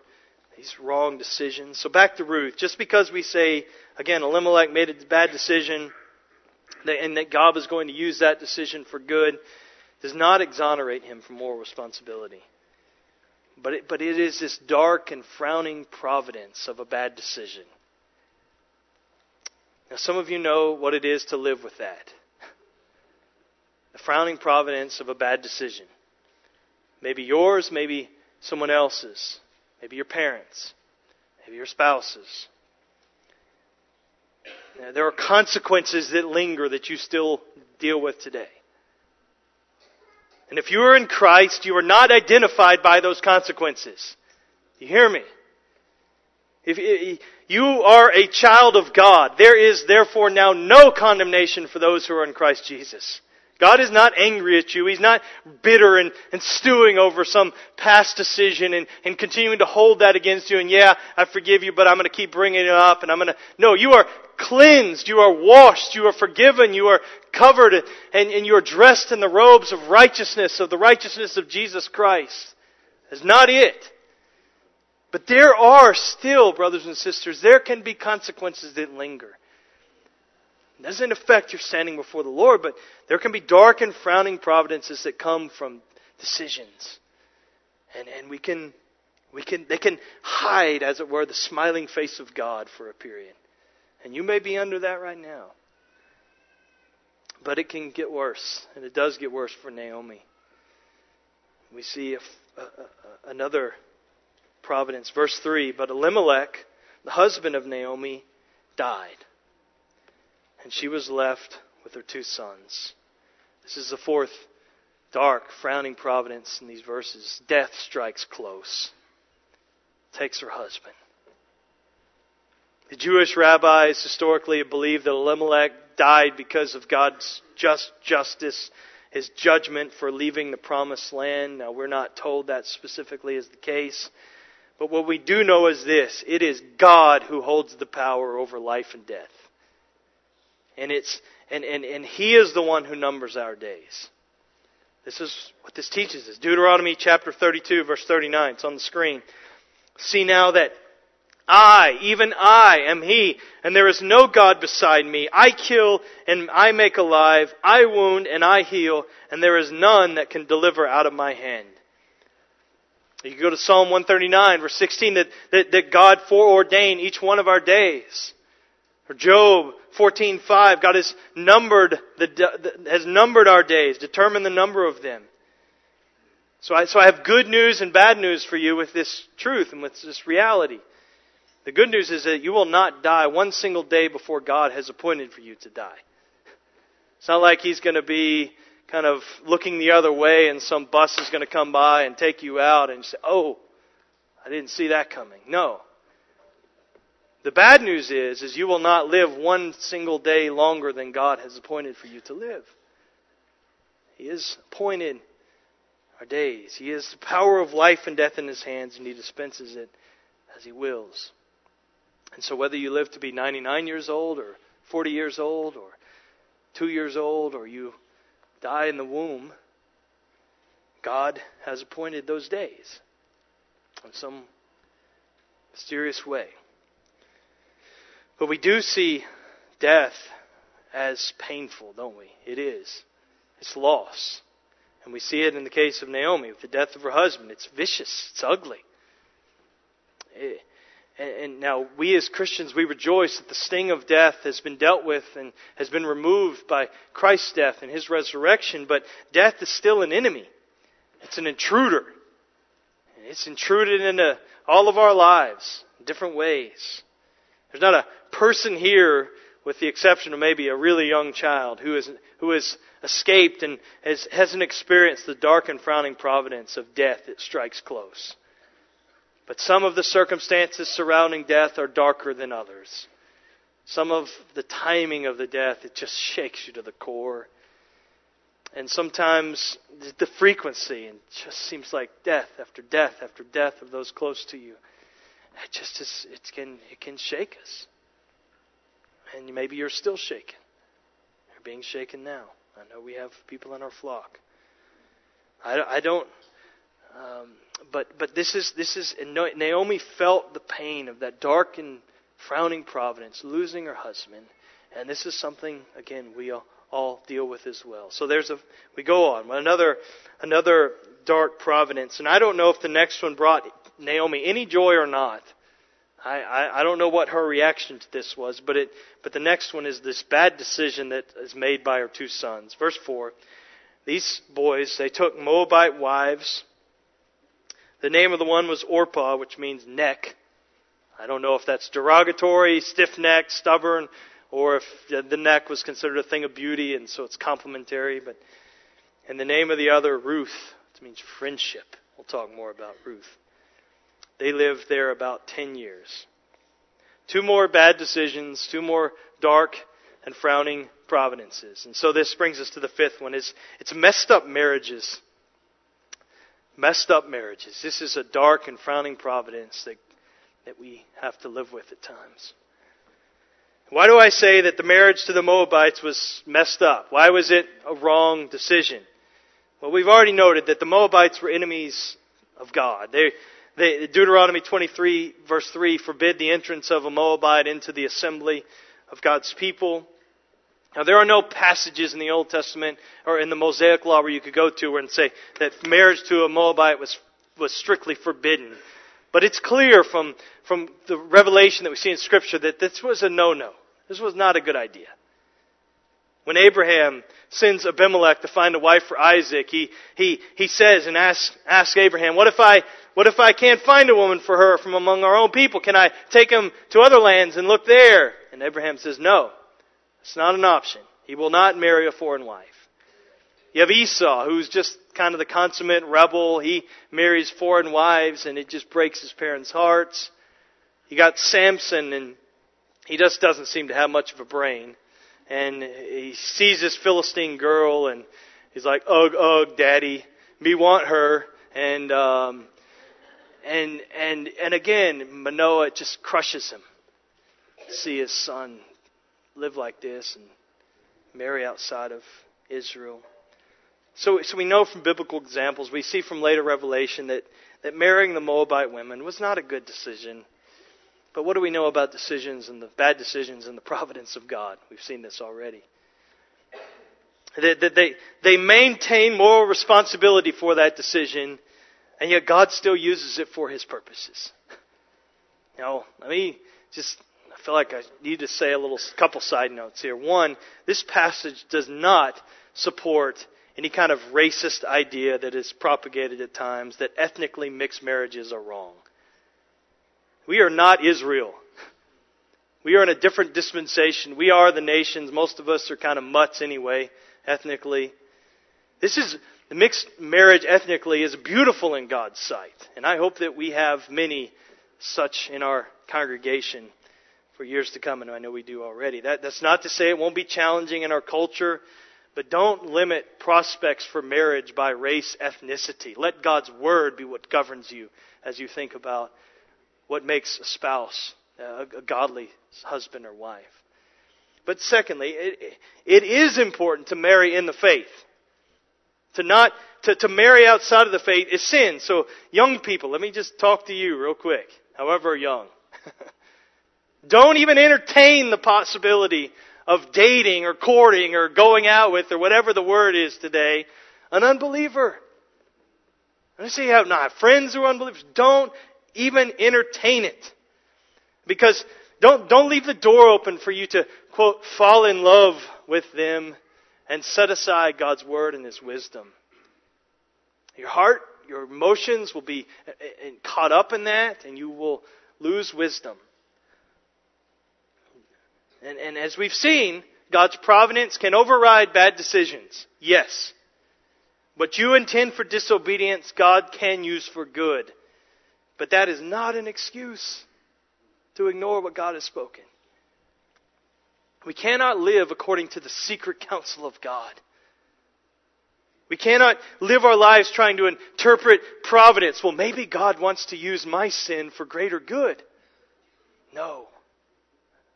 these wrong decisions. So back to Ruth. Just because we say, again, Elimelech made a bad decision and that God was going to use that decision for good, does not exonerate him from moral responsibility. But it, but it is this dark and frowning providence of a bad decision. Now, some of you know what it is to live with that. The frowning providence of a bad decision. Maybe yours, maybe someone else's, maybe your parents, maybe your spouse's. Now, there are consequences that linger that you still deal with today. And if you are in Christ, you are not identified by those consequences. You hear me? If you are a child of God, there is therefore now no condemnation for those who are in Christ Jesus. God is not angry at you. He's not bitter and, and stewing over some past decision and, and continuing to hold that against you. And yeah, I forgive you, but I'm going to keep bringing it up. And I'm going to... No, you are cleansed. You are washed. You are forgiven. You are covered. And, and you are dressed in the robes of righteousness, of the righteousness of Jesus Christ. That's not it. But there are still, brothers and sisters, there can be consequences that linger. It doesn't affect your standing before the Lord, but there can be dark and frowning providences that come from decisions. And and we can we can they can hide, as it were, the smiling face of God for a period. And you may be under that right now. But it can get worse, and it does get worse for Naomi. We see if, uh, uh, another providence. Verse three, but Elimelech, the husband of Naomi, died. And she was left with her two sons. This is the fourth dark, frowning providence in these verses. Death strikes close. Takes her husband. The Jewish rabbis historically believed that Elimelech died because of God's just justice, his judgment for leaving the promised land. Now, we're not told that specifically is the case. But what we do know is this. It is God who holds the power over life and death. And it's and, and, and He is the one who numbers our days. This is what this teaches us. Deuteronomy chapter thirty-two, verse thirty-nine. It's on the screen. See now that I, even I, am He, and there is no God beside me. I kill and I make alive. I wound and I heal, and there is none that can deliver out of my hand. You can go to Psalm one thirty-nine, verse sixteen, that, that, that God foreordained each one of our days. Or Job fourteen five, God has numbered the has numbered our days, determined the number of them. So I so I have good news and bad news for you with this truth and with this reality. The good news is that you will not die one single day before God has appointed for you to die. It's not like He's going to be kind of looking the other way and some bus is going to come by and take you out and say, oh, I didn't see that coming. No. The bad news is, is you will not live one single day longer than God has appointed for you to live. He has appointed our days. He has the power of life and death in His hands, and He dispenses it as He wills. And so whether you live to be ninety-nine years old or forty years old or two years old or you die in the womb, God has appointed those days in some mysterious way. But we do see death as painful, don't we? It is. It's loss. And we see it in the case of Naomi with the death of her husband. It's vicious. It's ugly. It, and, and now we as Christians, we rejoice that the sting of death has been dealt with and has been removed by Christ's death and His resurrection. But death is still an enemy. It's an intruder. And it's intruded into all of our lives in different ways. There's not a person here, with the exception of maybe a really young child, who is who has escaped and has, hasn't experienced the dark and frowning providence of death that strikes close. But some of the circumstances surrounding death are darker than others. Some of the timing of the death, it just shakes you to the core. And sometimes the frequency, and it just seems like death after death after death of those close to you. It just is, it can it can shake us, and maybe you're still shaken. You're being shaken now. I know we have people in our flock. I, I don't, um, but but this is this is and Naomi felt the pain of that dark and frowning providence, losing her husband, and this is something again we all, all deal with as well. So there's a we go on another another dark providence, and I don't know if the next one brought Naomi any joy or not. I, I, I don't know what her reaction to this was, but it but the next one is this bad decision that is made by her two sons. Verse four, these boys, they took Moabite wives, The name of the one was Orpah, which means neck. I don't know if that's derogatory, stiff-necked, stubborn, or if the neck was considered a thing of beauty, and so it's complimentary. But, and the name of the other, Ruth, which means friendship. We'll talk more about Ruth. They lived there about ten years. Two more bad decisions, two more dark and frowning providences. And so this brings us to the fifth one. It's, it's messed up marriages. Messed up marriages. This is a dark and frowning providence that, that we have to live with at times. Why do I say that the marriage to the Moabites was messed up? Why was it a wrong decision? Well, we've already noted that the Moabites were enemies of God. They They, Deuteronomy twenty-three, verse three, forbid the entrance of a Moabite into the assembly of God's people. Now, there are no passages in the Old Testament or in the Mosaic Law where you could go to and say that marriage to a Moabite was was strictly forbidden. But it's clear from, from the revelation that we see in Scripture that this was a no-no. This was not a good idea. When Abraham sends Abimelech to find a wife for Isaac, he he he says and asks, asks Abraham, what if I what if I can't find a woman for her from among our own people? Can I take him to other lands and look there? And Abraham says, no, it's not an option. He will not marry a foreign wife. You have Esau, who's just kind of the consummate rebel. He marries foreign wives, and it just breaks his parents' hearts. You got Samson, and he just doesn't seem to have much of a brain. And he sees this Philistine girl, and he's like, ugh, ugh, daddy, me want her. And um, and and and again, Manoah just crushes him to see his son live like this and marry outside of Israel. So, so we know from biblical examples, we see from later revelation that, that marrying the Moabite women was not a good decision. But what do we know about decisions and the bad decisions and the providence of God? We've seen this already. They, they, they maintain moral responsibility for that decision, and yet God still uses it for His purposes. Now, let me just, I feel like I need to say a little couple side notes here. One, this passage does not support any kind of racist idea that is propagated at times that ethnically mixed marriages are wrong. We are not Israel. We are in a different dispensation. We are the nations. Most of us are kind of mutts anyway, ethnically. This is, the mixed marriage ethnically is beautiful in God's sight. And I hope that we have many such in our congregation for years to come. And I know we do already. That, that's not to say it won't be challenging in our culture. But don't limit prospects for marriage by race, ethnicity. Let God's word be what governs you as you think about what makes a spouse, a godly husband or wife. But secondly, it, it is important to marry in the faith. To not to, to marry outside of the faith is sin. So young people, let me just talk to you real quick, however young. Don't even entertain the possibility of dating or courting or going out with or whatever the word is today, an unbeliever. I see how not friends who are unbelievers. Don't even entertain it. Because don't don't leave the door open for you to, quote, fall in love with them and set aside God's word and His wisdom. Your heart, your emotions will be caught up in that, and you will lose wisdom. And, and as we've seen, God's providence can override bad decisions. Yes. What you intend for disobedience, God can use for good. But that is not an excuse to ignore what God has spoken. We cannot live according to the secret counsel of God. We cannot live our lives trying to interpret providence. Well, maybe God wants to use my sin for greater good. No.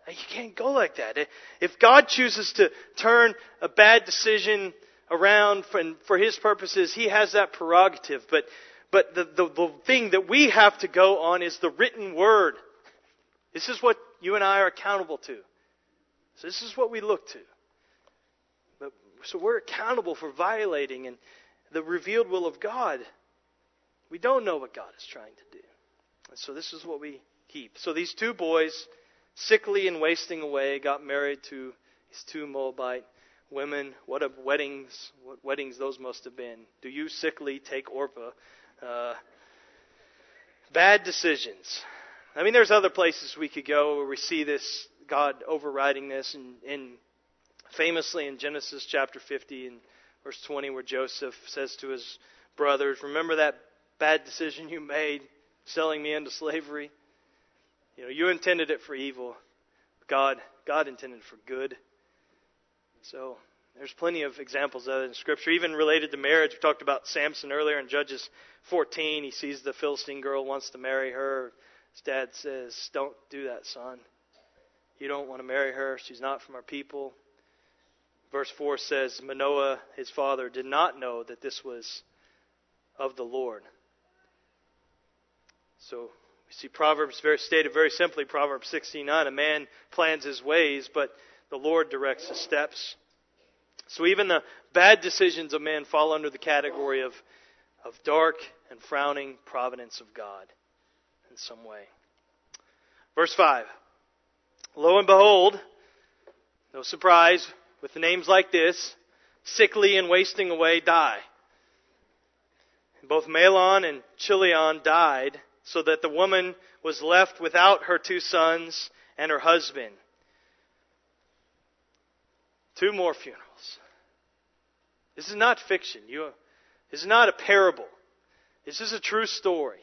You can't go like that. If God chooses to turn a bad decision around for His purposes, He has that prerogative. But But the, the, the thing that we have to go on is the written word. This is what you and I are accountable to. So this is what we look to. But, so we're accountable for violating and the revealed will of God. We don't know what God is trying to do. And so this is what we keep. So these two boys, sickly and wasting away, got married to these two Moabite women. What a weddings, what weddings those must have been. Do you sickly take Orpah? Uh, Bad decisions. I mean, there's other places we could go where we see this, God overriding this, and, and famously in Genesis chapter fifty and verse twenty, where Joseph says to his brothers, remember that bad decision you made, selling me into slavery? You know, you intended it for evil. God, God intended it for good. So there's plenty of examples of it in Scripture, even related to marriage. We talked about Samson earlier in Judges fourteen. He sees the Philistine girl, wants to marry her. His dad says, don't do that, son. You don't want to marry her. She's not from our people. Verse four says, Manoah, his father, did not know that this was of the Lord. So we see Proverbs very stated very simply, Proverbs sixteen nine, a man plans his ways, but the Lord directs his steps. So even the bad decisions of man fall under the category of, of dark and frowning providence of God in some way. Verse five. Lo and behold, no surprise, with names like this, sickly and wasting away die. Both Mahlon and Chilion died, so that the woman was left without her two sons and her husband. Two more funerals. This is not fiction. You, this is not a parable. This is a true story.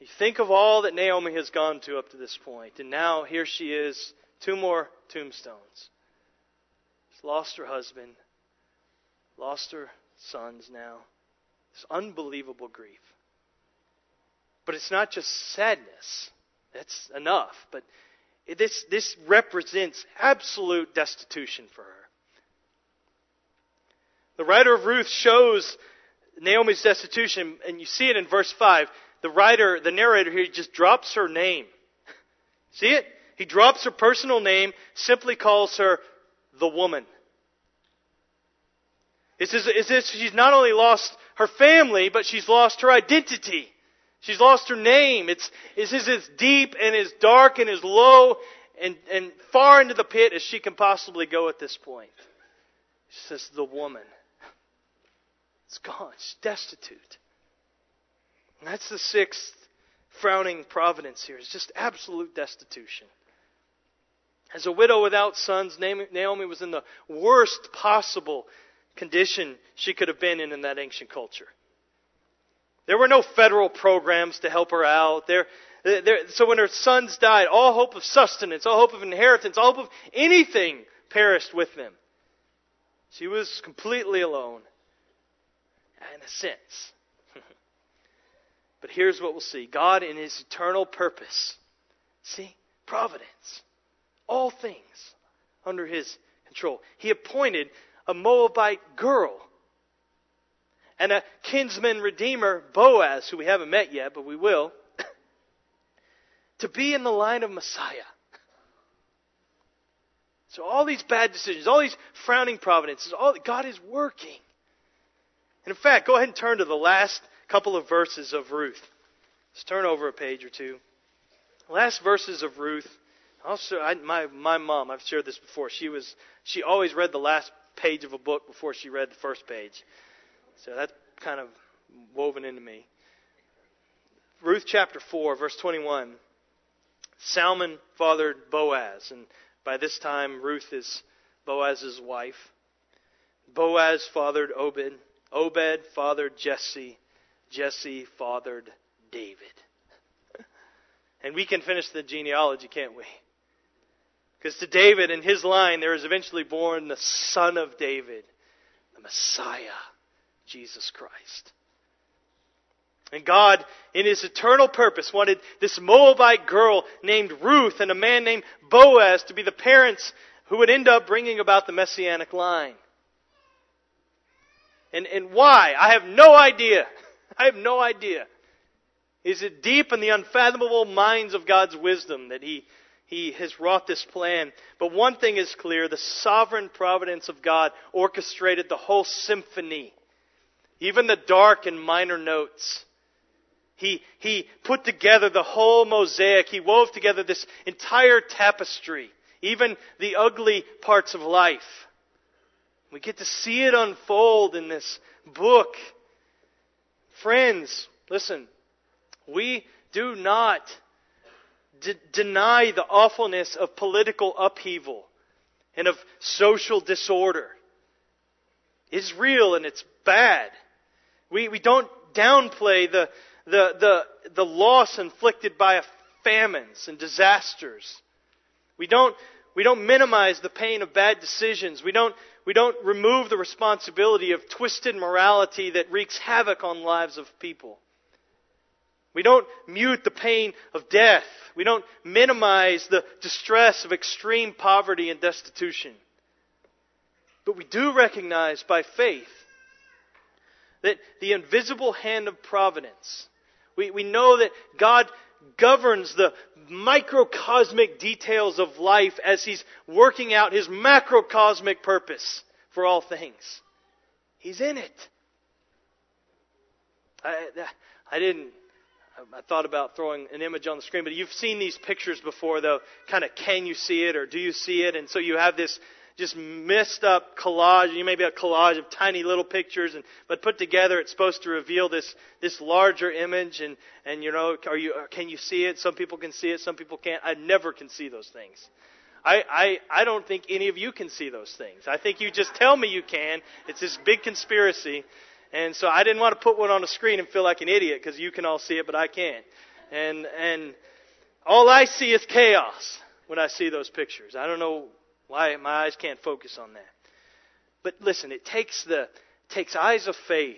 You think of all that Naomi has gone to up to this point, and now here she is, two more tombstones. She's lost her husband, lost her sons now. It's unbelievable grief. But it's not just sadness. That's enough. But this, this represents absolute destitution for her. The writer of Ruth shows Naomi's destitution, and you see it in verse five. The writer, the narrator here, just drops her name. See it? He drops her personal name, simply calls her the woman. It's as, it's as she's not only lost her family, but she's lost her identity. She's lost her name. It's, it's as deep and as dark and as low and, and far into the pit as she can possibly go at this point. She says, the woman. It's gone. She's destitute. And that's the sixth frowning providence here. It's just absolute destitution. As a widow without sons, Naomi was in the worst possible condition she could have been in in that ancient culture. There were no federal programs to help her out. There, there, so when her sons died, all hope of sustenance, all hope of inheritance, all hope of anything perished with them. She was completely alone, in a sense. But here's what we'll see. God in His eternal purpose. See? Providence. All things under His control. He appointed a Moabite girl and a kinsman redeemer, Boaz, who we haven't met yet, but we will, to be in the line of Messiah. So all these bad decisions, all these frowning providences, all God is working. And in fact, go ahead and turn to the last couple of verses of Ruth. Let's turn over a page or two. Last verses of Ruth. Also, I, my my mom, I've shared this before. She was she always read the last page of a book before she read the first page. So that's kind of woven into me. Ruth chapter four, verse twenty-one. Salmon fathered Boaz, and by this time Ruth is Boaz's wife. Boaz fathered Obed. Obed fathered Jesse. Jesse fathered David. And we can finish the genealogy, can't we? Because to David and his line there is eventually born the son of David, the Messiah, Jesus Christ. And God, in His eternal purpose, wanted this Moabite girl named Ruth and a man named Boaz to be the parents who would end up bringing about the Messianic line. And, and why? I have no idea. I have no idea. Is it deep in the unfathomable minds of God's wisdom that He, He has wrought this plan? But one thing is clear, the sovereign providence of God orchestrated the whole symphony. Even the dark and minor notes. He, he put together the whole mosaic. He wove together this entire tapestry. Even the ugly parts of life. We get to see it unfold in this book. Friends, listen. We do not d- deny the awfulness of political upheaval and of social disorder. It's real and it's bad. We we don't downplay the the the, the loss inflicted by famines and disasters. We don't we don't minimize the pain of bad decisions. We don't we don't remove the responsibility of twisted morality that wreaks havoc on lives of people. We don't mute the pain of death. We don't minimize the distress of extreme poverty and destitution. But we do recognize by faith that the invisible hand of providence, we, we know that God governs the microcosmic details of life as He's working out His macrocosmic purpose for all things. He's in it. I, I didn't... I thought about throwing an image on the screen, but you've seen these pictures before, though. Kind of, can you see it or do you see it? And so you have this just messed up collage. You may be a collage of tiny little pictures, and but put together, it's supposed to reveal this this larger image. And and you know, are you can you see it? Some people can see it, some people can't. I never can see those things. I I, I don't think any of you can see those things. I think you just tell me you can. It's this big conspiracy. And so I didn't want to put one on the screen and feel like an idiot because you can all see it, but I can't. And and all I see is chaos when I see those pictures. I don't know why my eyes can't focus on that. But listen, it takes the it takes eyes of faith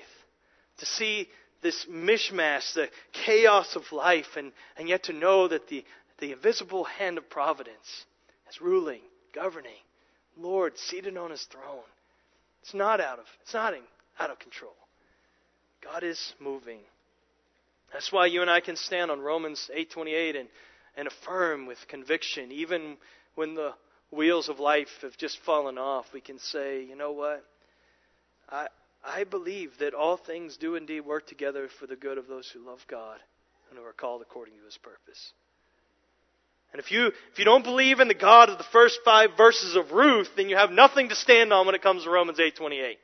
to see this mishmash, the chaos of life, and, and yet to know that the, the invisible hand of providence is ruling, governing, Lord seated on His throne. It's not out of it's not in, out of control. God is moving. That's why you and I can stand on Romans eight twenty-eight and, and affirm with conviction, even when the wheels of life have just fallen off. We can say, you know what? I I believe that all things do indeed work together for the good of those who love God and who are called according to His purpose. And if you if you don't believe in the God of the first five verses of Ruth, then you have nothing to stand on when it comes to Romans eight twenty-eight.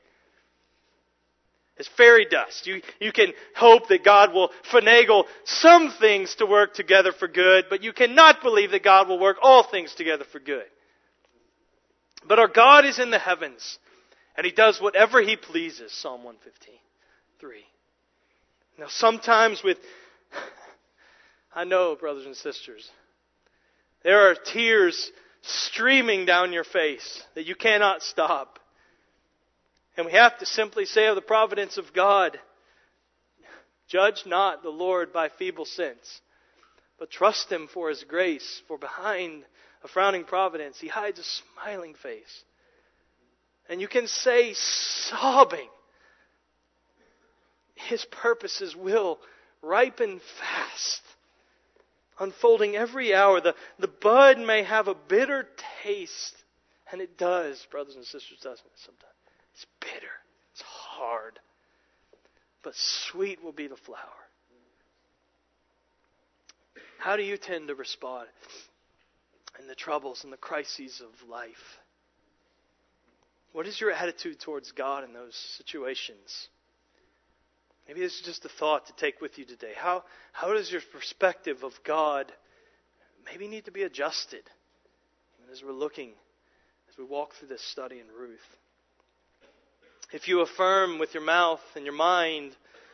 It's fairy dust. You, you can hope that God will finagle some things to work together for good, but you cannot believe that God will work all things together for good. But our God is in the heavens, and He does whatever He pleases, Psalm one fifteen, three. Now sometimes with, I know, brothers and sisters, there are tears streaming down your face that you cannot stop. And we have to simply say of the providence of God, judge not the Lord by feeble sense, but trust Him for His grace, for behind a frowning providence, He hides a smiling face. And you can say, sobbing, His purposes will ripen fast, unfolding every hour. The, the bud may have a bitter taste, and it does, brothers and sisters, doesn't it sometimes? It's bitter. It's hard. But sweet will be the flower. How do you tend to respond in the troubles and the crises of life? What is your attitude towards God in those situations? Maybe this is just a thought to take with you today. How, how does your perspective of God maybe need to be adjusted as we're looking, as we walk through this study in Ruth? If you affirm with your mouth and your mind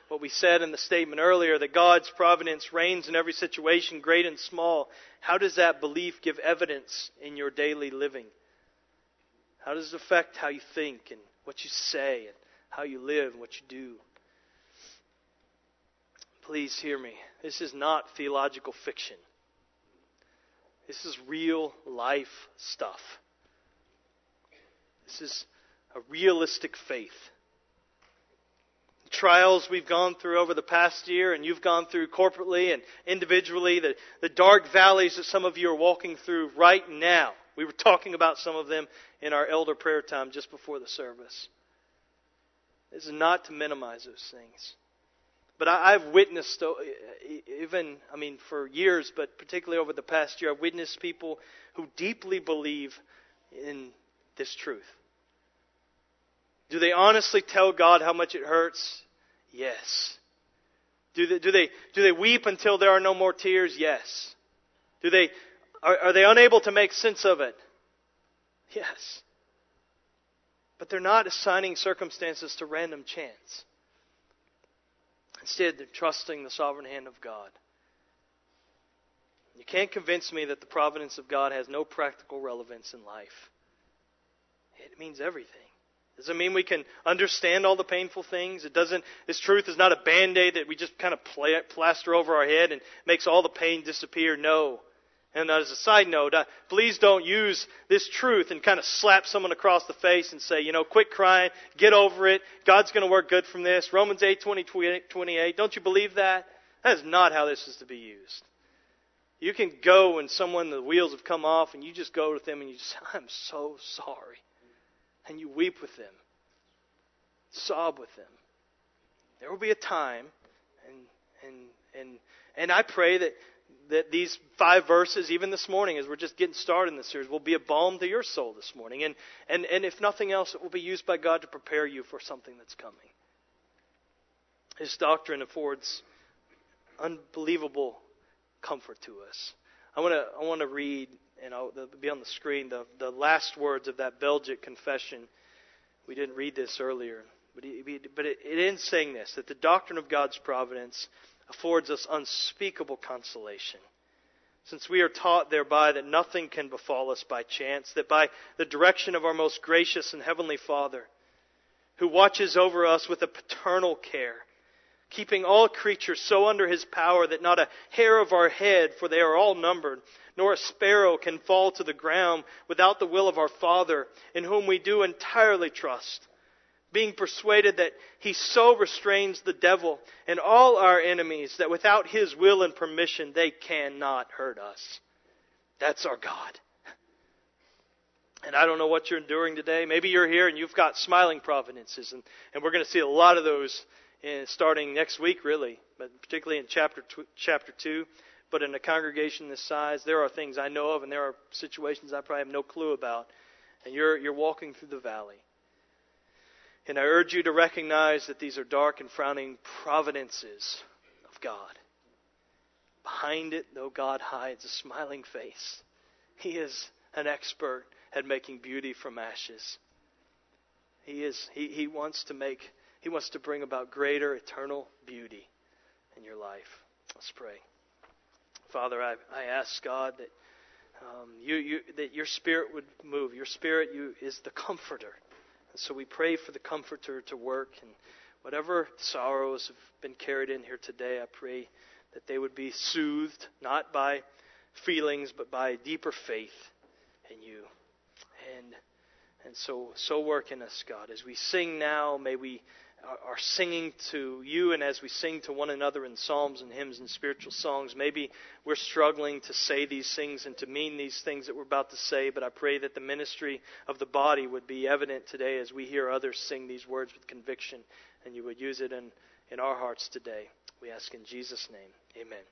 what we said in the statement earlier, that God's providence reigns in every situation, great and small, how does that belief give evidence in your daily living? How does it affect how you think and what you say and how you live and what you do? Please hear me. This is not theological fiction. This is real life stuff. This is a realistic faith. The trials we've gone through over the past year, and you've gone through corporately and individually, the, the dark valleys that some of you are walking through right now. We were talking about some of them in our elder prayer time just before the service. This is not to minimize those things. But I, I've witnessed, even, I mean, for years, but particularly over the past year, I've witnessed people who deeply believe in this truth. Do they honestly tell God how much it hurts? Yes. Do they, do they, do they weep until there are no more tears? Yes. Do they, are, are they unable to make sense of it? Yes. But they're not assigning circumstances to random chance. Instead, they're trusting the sovereign hand of God. You can't convince me that the providence of God has no practical relevance in life. It means everything. Does it mean we can understand all the painful things? It doesn't. This truth is not a Band-Aid that we just kind of play, plaster over our head and makes all the pain disappear. No. And as a side note, please don't use this truth and kind of slap someone across the face and say, you know, quit crying, get over it, God's going to work good from this. Romans eight twenty-eight, don't you believe that? That is not how this is to be used. You can go when someone, the wheels have come off, and you just go with them and you just, I'm so sorry. And you weep with them. Sob with them. There will be a time, and and and and I pray that, that these five verses, even this morning, as we're just getting started in this series, will be a balm to your soul this morning. And and and if nothing else, it will be used by God to prepare you for something that's coming. His doctrine affords unbelievable comfort to us. I want to I want to read, and I'll they'll be on the screen, the, the last words of that Belgic Confession. We didn't read this earlier, but it, but it, it ends saying this, that the doctrine of God's providence affords us unspeakable consolation, since we are taught thereby that nothing can befall us by chance, that by the direction of our most gracious and heavenly Father, who watches over us with a paternal care, keeping all creatures so under his power that not a hair of our head, for they are all numbered, nor a sparrow can fall to the ground without the will of our Father, in whom we do entirely trust, being persuaded that he so restrains the devil and all our enemies that without his will and permission they cannot hurt us. That's our God. And I don't know what you're enduring today. Maybe you're here and you've got smiling providences, and, and we're going to see a lot of those in, starting next week, really, but particularly in chapter tw- chapter two. But in a congregation this size, there are things I know of, and there are situations I probably have no clue about. And you're you're walking through the valley. And I urge you to recognize that these are dark and frowning providences of God. Behind it, though, God hides a smiling face. He is an expert at making beauty from ashes. He is he, he wants to make he wants to bring about greater eternal beauty in your life. Let's pray. Father, I, I ask God that um, you, you that your Spirit would move. Your Spirit you, is the Comforter. And so we pray for the Comforter to work, and whatever sorrows have been carried in here today, I pray that they would be soothed, not by feelings, but by deeper faith in you. And and so, so work in us, God. As we sing now, may we are singing to you, and as we sing to one another in psalms and hymns and spiritual songs, maybe we're struggling to say these things and to mean these things that we're about to say, but I pray that the ministry of the body would be evident today as we hear others sing these words with conviction, and you would use it in, in our hearts today. We ask in Jesus' name, amen.